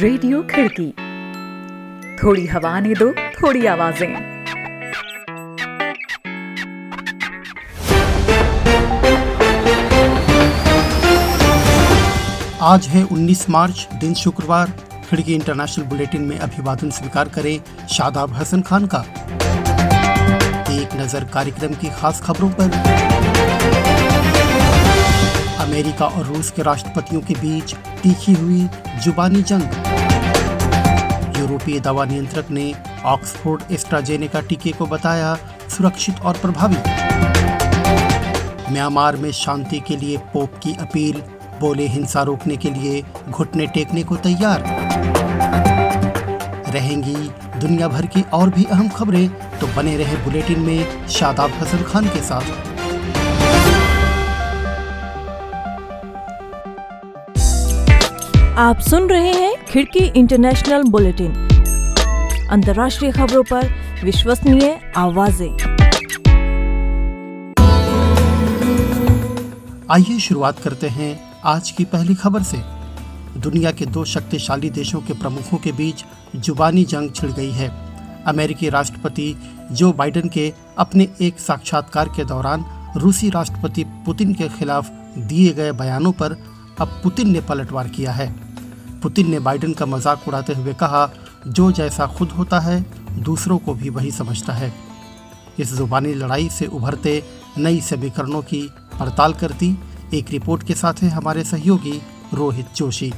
Radio खिड़की, थोड़ी हवा आने दो, थोड़ी आवाजें। आज है 19 मार्च, दिन शुक्रवार। खिड़की इंटरनेशनल बुलेटिन में अभिवादन स्वीकार करें शादाब हसन खान का। एक नजर कार्यक्रम की खास खबरों पर। अमेरिका और रूस के राष्ट्रपतियों के बीच तीखी हुई जुबानी जंग। यूरोपीय दवा नियंत्रक ने ऑक्सफोर्ड एस्ट्राजेनेका टीके को बताया सुरक्षित और प्रभावी। म्यांमार में शांति के लिए पोप की अपील, बोले हिंसा रोकने के लिए घुटने टेकने को तैयार। रहेंगी दुनिया भर की और भी अहम खबरें, तो बने रहे बुलेटिन में शादाब हसन खान के साथ। आप सुन रहे हैं खिड़की इंटरनेशनल बुलेटिन, अंतर्राष्ट्रीय खबरों पर विश्वसनीय आवाजें। आइए शुरुआत करते हैं आज की पहली खबर से। दुनिया के दो शक्तिशाली देशों के प्रमुखों के बीच जुबानी जंग छिड़ गई है। अमेरिकी राष्ट्रपति जो बाइडेन के अपने एक साक्षात्कार के दौरान रूसी राष्ट्रपति पुतिन के खिलाफ दिए गए बयानों पर अब पुतिन ने पलटवार किया है। पुतिन ने बाइडेन का मजाक उड़ाते हुए कहा, जो जैसा खुद होता है दूसरों को भी वही समझता है। इस जुबानी लड़ाई से उभरते नई समीकरणों की पड़ताल करती एक रिपोर्ट के साथ है हमारे सहयोगी रोहित जोशी।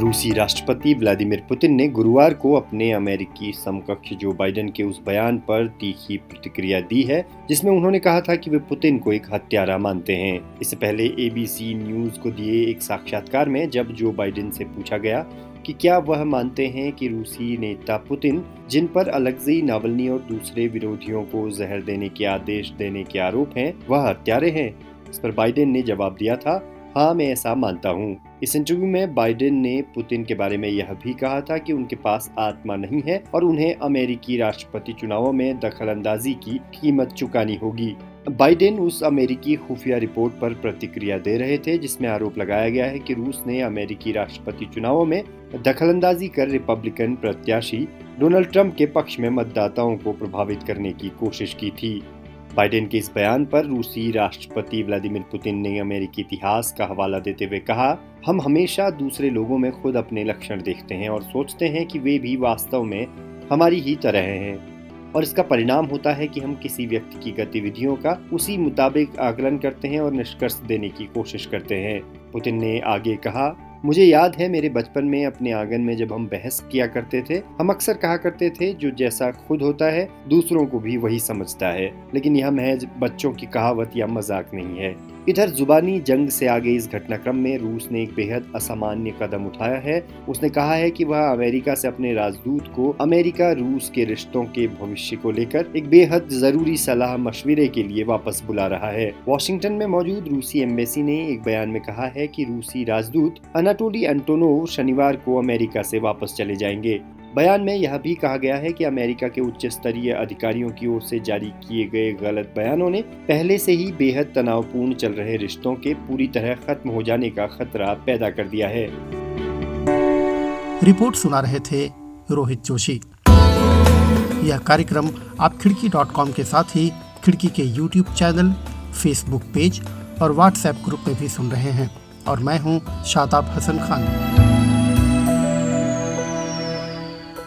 रूसी राष्ट्रपति व्लादिमीर पुतिन ने गुरुवार को अपने अमेरिकी समकक्ष जो बाइडेन के उस बयान पर तीखी प्रतिक्रिया दी है, जिसमें उन्होंने कहा था कि वे पुतिन को एक हत्यारा मानते हैं। इससे पहले एबीसी न्यूज को दिए एक साक्षात्कार में जब जो बाइडेन से पूछा गया कि क्या वह मानते हैं कि रूसी नेता पुतिन, जिन पर अलेक्सी नावल्नी और दूसरे विरोधियों को जहर देने के आदेश देने के आरोप हैं, वह हत्यारे हैं। इस पर बाइडेन ने जवाब दिया था, हाँ मैं ऐसा मानता हूँ। इस इंटरव्यू में बाइडेन ने पुतिन के बारे में यह भी कहा था कि उनके पास आत्मा नहीं है और उन्हें अमेरिकी राष्ट्रपति चुनावों में दखलंदाजी की कीमत चुकानी होगी। बाइडेन उस अमेरिकी खुफिया रिपोर्ट पर प्रतिक्रिया दे रहे थे जिसमें आरोप लगाया गया है कि रूस ने अमेरिकी राष्ट्रपति चुनावों में दखलंदाजी कर रिपब्लिकन प्रत्याशी डोनाल्ड ट्रंप के पक्ष में मतदाताओं को प्रभावित करने की कोशिश की थी। बाइडेन के इस बयान पर रूसी राष्ट्रपति व्लादिमीर पुतिन ने अमेरिकी इतिहास का हवाला देते हुए कहा, हम हमेशा दूसरे लोगों में खुद अपने लक्षण देखते हैं और सोचते हैं कि वे भी वास्तव में हमारी ही तरह हैं और इसका परिणाम होता है कि हम किसी व्यक्ति की गतिविधियों का उसी मुताबिक आकलन करते हैं और निष्कर्ष देने की कोशिश करते हैं। पुतिन ने आगे कहा, मुझे याद है मेरे बचपन में अपने आंगन में जब हम बहस किया करते थे, हम अक्सर कहा करते थे जो जैसा खुद होता है दूसरों को भी वही समझता है, लेकिन यह महज बच्चों की कहावत या मजाक नहीं है। इधर जुबानी जंग से आगे इस घटनाक्रम में रूस ने एक बेहद असामान्य कदम उठाया है। उसने कहा है कि वह अमेरिका से अपने राजदूत को अमेरिका रूस के रिश्तों के भविष्य को लेकर एक बेहद जरूरी सलाह मशविरे के लिए वापस बुला रहा है। वॉशिंगटन में मौजूद रूसी एम्बेसी ने एक बयान में कहा है कि रूसी राजदूत अनाटोली एंटोनोव शनिवार को अमेरिका से वापस चले जाएंगे। बयान में यह भी कहा गया है कि अमेरिका के उच्च स्तरीय अधिकारियों की ओर से जारी किए गए गलत बयानों ने पहले से ही बेहद तनावपूर्ण चल रहे रिश्तों के पूरी तरह खत्म हो जाने का खतरा पैदा कर दिया है। रिपोर्ट सुना रहे थे रोहित जोशी। यह कार्यक्रम आप खिड़की.com के साथ ही खिड़की के यूट्यूब चैनल, फेसबुक पेज और व्हाट्सएप ग्रुप में भी सुन रहे हैं और मैं हूँ शादाब हसन खान।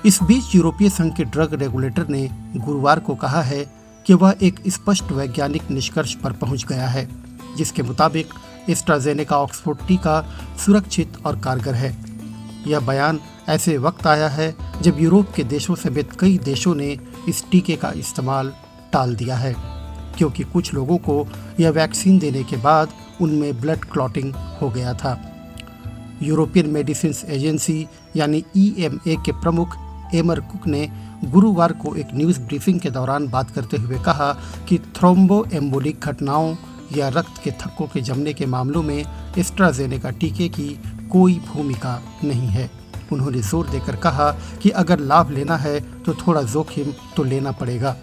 इस बीच यूरोपीय संघ के ड्रग रेगुलेटर ने गुरुवार को कहा है कि वह एक स्पष्ट वैज्ञानिक निष्कर्ष पर पहुंच गया है जिसके मुताबिक एस्ट्राजेनेका ऑक्सफोर्ड टीका सुरक्षित और कारगर है। यह बयान ऐसे वक्त आया है जब यूरोप के देशों समेत कई देशों ने इस टीके का इस्तेमाल टाल दिया है क्योंकि कुछ लोगों को यह वैक्सीन देने के बाद उनमें ब्लड क्लॉटिंग हो गया था। यूरोपियन मेडिसिन एजेंसी यानी EMA के प्रमुख एमर कुक ने गुरुवार को एक न्यूज़ ब्रीफिंग के दौरान बात करते हुए कहा कि थ्रोम्बोएम्बोलिक घटनाओं या रक्त के थक्कों के जमने के मामलों में एस्ट्राजेनेका टीके की कोई भूमिका नहीं है। उन्होंने जोर देकर कहा कि अगर लाभ लेना है तो थोड़ा जोखिम तो लेना पड़ेगा।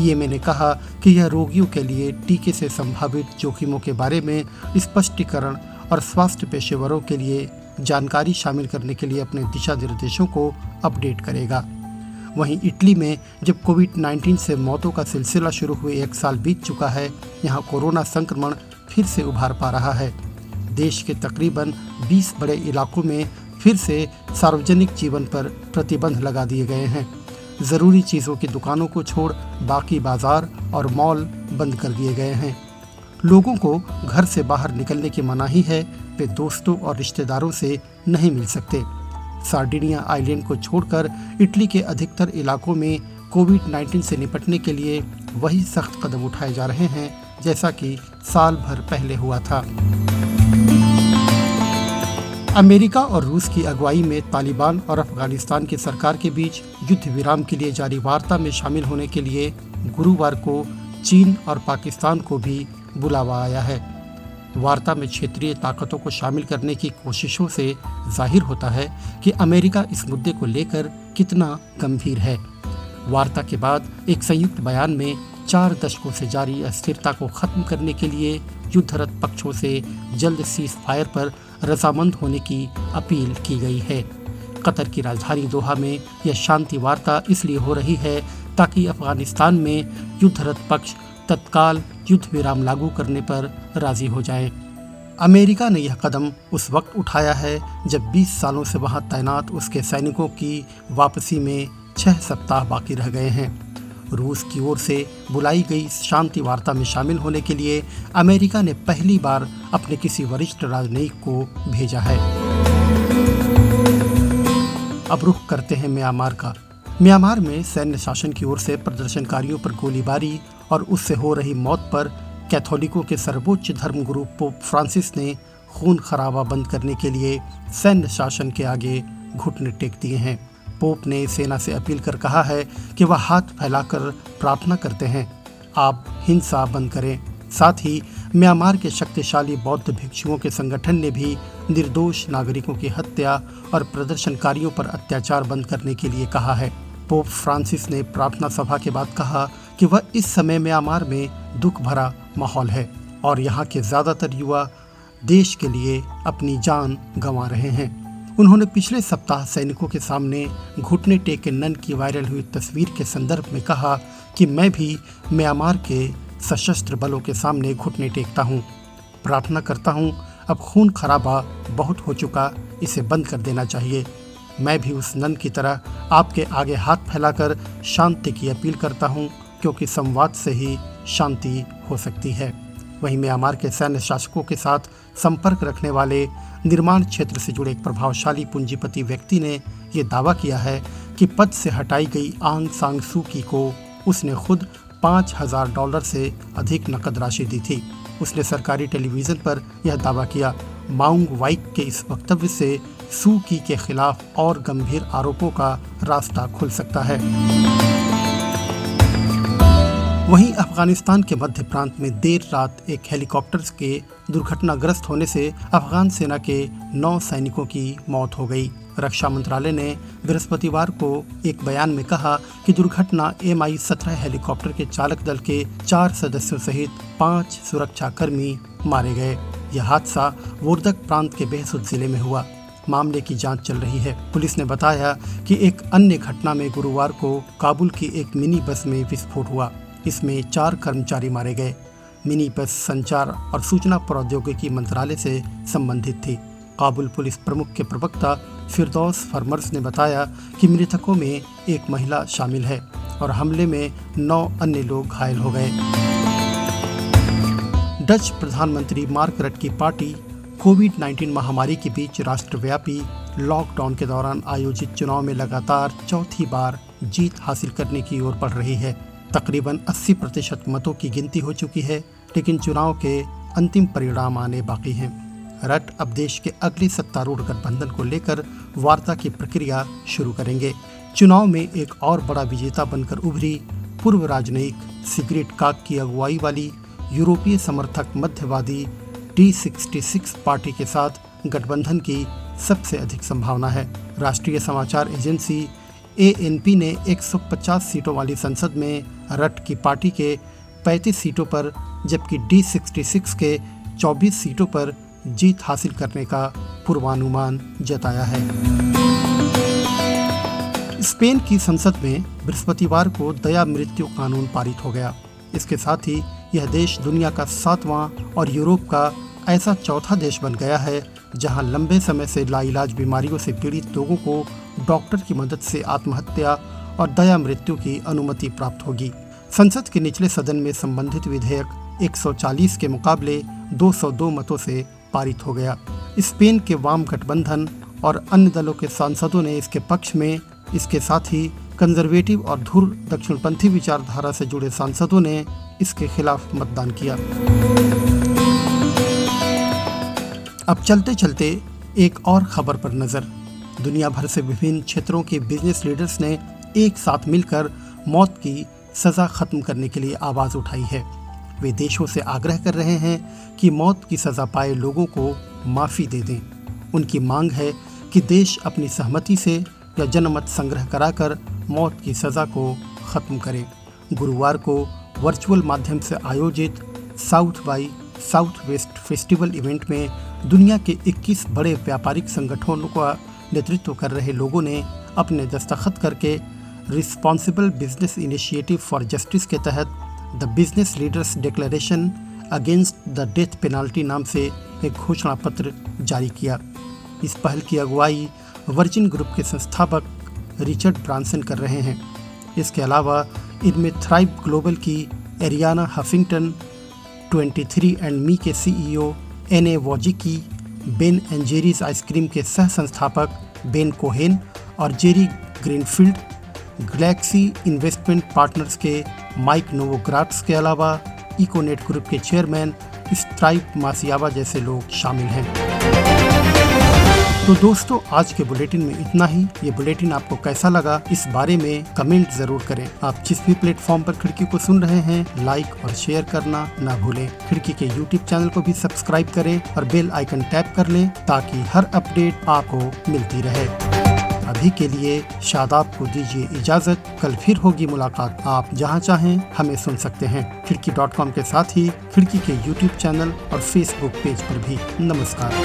EMA ने कहा कि यह रोगियों के लिए टीके से संभावित जोखिमों के बारे में स्पष्टीकरण और स्वास्थ्य पेशेवरों के लिए जानकारी शामिल करने के लिए अपने दिशा निर्देशों को अपडेट करेगा। वहीं इटली में जब कोविड-19 से मौतों का सिलसिला शुरू हुए एक साल बीत चुका है, यहां कोरोना संक्रमण फिर से उभार पा रहा है। देश के तकरीबन 20 बड़े इलाकों में फिर से सार्वजनिक जीवन पर प्रतिबंध लगा दिए गए हैं। ज़रूरी चीज़ों की दुकानों को छोड़ बाकी बाजार और मॉल बंद कर दिए गए हैं। लोगों को घर से बाहर निकलने की मनाही है, वे दोस्तों और रिश्तेदारों से नहीं मिल सकते। सार्डिनिया आइलैंड को छोड़कर इटली के अधिकतर इलाकों में कोविड-19 से निपटने के लिए वही सख्त कदम उठाए जा रहे हैं जैसा कि साल भर पहले हुआ था। अमेरिका और रूस की अगुवाई में तालिबान और अफगानिस्तान की सरकार के बीच युद्ध विराम के लिए जारी वार्ता में शामिल होने के लिए गुरुवार को चीन और पाकिस्तान को भी बुलावा आया है। वार्ता में क्षेत्रीय ताकतों को शामिल करने की कोशिशों से जाहिर होता है कि अमेरिका इस मुद्दे को लेकर कितना गंभीर है। वार्ता के बाद एक संयुक्त बयान में 4 दशकों से जारी अस्थिरता को खत्म करने के लिए युद्धरत पक्षों से जल्द सीज फायर पर रजामंद होने की अपील की गई है। कतर की राजधानी दोहा में यह शांति वार्ता इसलिए हो रही है ताकि अफगानिस्तान में युद्धरत पक्ष तत्काल युद्ध विराम लागू करने पर राजी हो जाएं। अमेरिका ने यह कदम उस वक्त उठाया है जब 20 सालों से वहां तैनात उसके सैनिकों की वापसी में 6 सप्ताह बाकी रह गए हैं। रूस की ओर से बुलाई गई शांति वार्ता में शामिल होने के लिए अमेरिका ने पहली बार अपने किसी वरिष्ठ राजनयिक को भेजा है। अब रुख करते हैं म्यांमार का। म्यांमार में सैन्य शासन की ओर से प्रदर्शनकारियों पर गोलीबारी और उससे हो रही मौत पर कैथोलिकों के सर्वोच्च धर्मगुरु पोप फ्रांसिस ने खून खराबा बंद करने के लिए सैन्य शासन के आगे घुटने टेक दिए हैं। पोप ने सेना से अपील कर कहा है कि वह हाथ फैलाकर प्रार्थना करते हैं, आप हिंसा बंद करें। साथ ही म्यांमार के शक्तिशाली बौद्ध भिक्षुओं के संगठन ने भी निर्दोष नागरिकों की हत्या और प्रदर्शनकारियों पर अत्याचार बंद करने के लिए कहा है। पोप फ्रांसिस ने प्रार्थना सभा के बाद कहा कि वह इस समय म्यांमार में दुख भरा माहौल है और यहाँ के ज़्यादातर युवा देश के लिए अपनी जान गंवा रहे हैं। उन्होंने पिछले सप्ताह सैनिकों के सामने घुटने टेके नन की वायरल हुई तस्वीर के संदर्भ में कहा कि मैं भी म्यांमार के सशस्त्र बलों के सामने घुटने टेकता हूँ, प्रार्थना करता हूँ। अब खून खराबा बहुत हो चुका, इसे बंद कर देना चाहिए। मैं भी उस नन की तरह आपके आगे हाथ फैलाकर शांति की अपील करता हूँ, क्योंकि संवाद से ही शांति हो सकती है। वहीं म्यांमार के सैन्य शासकों के साथ संपर्क रखने वाले निर्माण क्षेत्र से जुड़े एक प्रभावशाली पूंजीपति व्यक्ति ने ये दावा किया है कि पद से हटाई गई आंग सान सू की को उसने खुद $5,000 से अधिक नकद राशि दी थी। उसने सरकारी टेलीविज़न पर यह दावा किया। माउंग वाई के इस वक्तव्य से सू की के खिलाफ और गंभीर आरोपों का रास्ता खुल सकता है। वहीं अफगानिस्तान के मध्य प्रांत में देर रात एक हेलीकॉप्टर के दुर्घटनाग्रस्त होने से अफगान सेना के 9 सैनिकों की मौत हो गई। रक्षा मंत्रालय ने बृहस्पतिवार को एक बयान में कहा कि दुर्घटना Mi-17 हेलीकॉप्टर के चालक दल के 4 सदस्यों सहित 5 सुरक्षाकर्मी मारे गए। यह हादसा बोडक प्रांत के बेहसुद जिले में हुआ। मामले की जांच चल रही है। पुलिस ने बताया कि एक अन्य घटना में गुरुवार को काबुल की एक मिनी बस में विस्फोट हुआ। इसमें 4 कर्मचारी मारे गए। मिनी बस संचार और सूचना प्रौद्योगिकी मंत्रालय से संबंधित थी। काबुल पुलिस प्रमुख के प्रवक्ता फिरदौस फार्मर्स ने बताया कि मृतकों में एक महिला शामिल है और हमले में 9 अन्य लोग घायल हो गए। डच प्रधानमंत्री मार्क रट की पार्टी कोविड-19 महामारी के बीच राष्ट्रव्यापी लॉकडाउन के दौरान आयोजित चुनाव में लगातार चौथी बार जीत हासिल करने की ओर बढ़ रही है। तकरीबन 80% मतों की गिनती हो चुकी है, लेकिन चुनाव के अंतिम परिणाम आने बाकी हैं। रट अब देश के अगले सत्तारूढ़ गठबंधन को लेकर वार्ता की प्रक्रिया शुरू करेंगे। चुनाव में एक और बड़ा विजेता बनकर उभरी पूर्व राजनयिक सिगरेट काग की अगुवाई वाली यूरोपीय समर्थक मध्यवादी D66 पार्टी के साथ गठबंधन की सबसे अधिक संभावना है। राष्ट्रीय समाचार एजेंसी ANP ने 150 सीटों वाली संसद में रट की पार्टी के 35 सीटों पर जबकि D66 के 24 सीटों पर जीत हासिल करने का पूर्वानुमान जताया है। स्पेन की संसद में बृहस्पतिवार को दया मृत्यु कानून पारित हो गया। इसके साथ ही यह देश दुनिया का 7वां और यूरोप का ऐसा चौथा देश बन गया है जहां लंबे समय से लाइलाज बीमारियों से पीड़ित लोगों को डॉक्टर की मदद से आत्महत्या और दया मृत्यु की अनुमति प्राप्त होगी। संसद के निचले सदन में संबंधित विधेयक 140 के मुकाबले 202 मतों से पारित हो गया। स्पेन के वाम गठबंधन और अन्य दलों के सांसदों ने इसके पक्ष में, इसके साथ ही कंजर्वेटिव और धुर दक्षिणपंथी विचारधारा से जुड़े सांसदों ने इसके खिलाफ मतदान किया। अब चलते चलते एक और खबर पर नजर। दुनिया भर से विभिन्न क्षेत्रों के बिजनेस लीडर्स ने एक साथ मिलकर मौत की सज़ा खत्म करने के लिए आवाज़ उठाई है। वे देशों से आग्रह कर रहे हैं कि मौत की सज़ा पाए लोगों को माफ़ी दे दें। उनकी मांग है कि देश अपनी सहमति से या जनमत संग्रह कराकर मौत की सज़ा को ख़त्म करे। गुरुवार को वर्चुअल माध्यम से आयोजित South by Southwest festival event में दुनिया के 21 बड़े व्यापारिक संगठनों का नेतृत्व कर रहे लोगों ने अपने दस्तखत करके responsible business initiative for justice के तहत the business leaders declaration against the death penalty नाम से एक घोषणा पत्र जारी किया। इस पहल की अगुवाई वर्जिन ग्रुप के संस्थापक रिचर्ड ब्रांसन कर रहे हैं। इसके अलावा इनमें थ्राइव ग्लोबल की एरियाना हफिंगटन, 23 एंड मी के CEO Anne Wojcicki, Ben and Jerry's ice cream के सह संस्थापक बेन कोहेन और Jerry Greenfield, Galaxy Investment Partners के माइक नोवोग्राट्स के अलावा इकोनेट ग्रुप के चेयरमैन स्ट्राइप मासियावा जैसे लोग शामिल हैं। तो दोस्तों, आज के बुलेटिन में इतना ही। ये बुलेटिन आपको कैसा लगा, इस बारे में कमेंट जरूर करें। आप जिस भी प्लेटफॉर्म पर खिड़की को सुन रहे हैं, लाइक और शेयर करना ना भूलें। खिड़की के यूट्यूब चैनल को भी सब्सक्राइब करें और बेल आइकन टैप कर लें ताकि हर अपडेट आपको मिलती रहे। अभी के लिए शादाब को दीजिए इजाज़त। कल फिर होगी मुलाकात। आप जहां चाहें हमें सुन सकते हैं, khidki.com के साथ ही खिड़की के यूट्यूब चैनल और फेसबुक पेज पर भी। नमस्कार।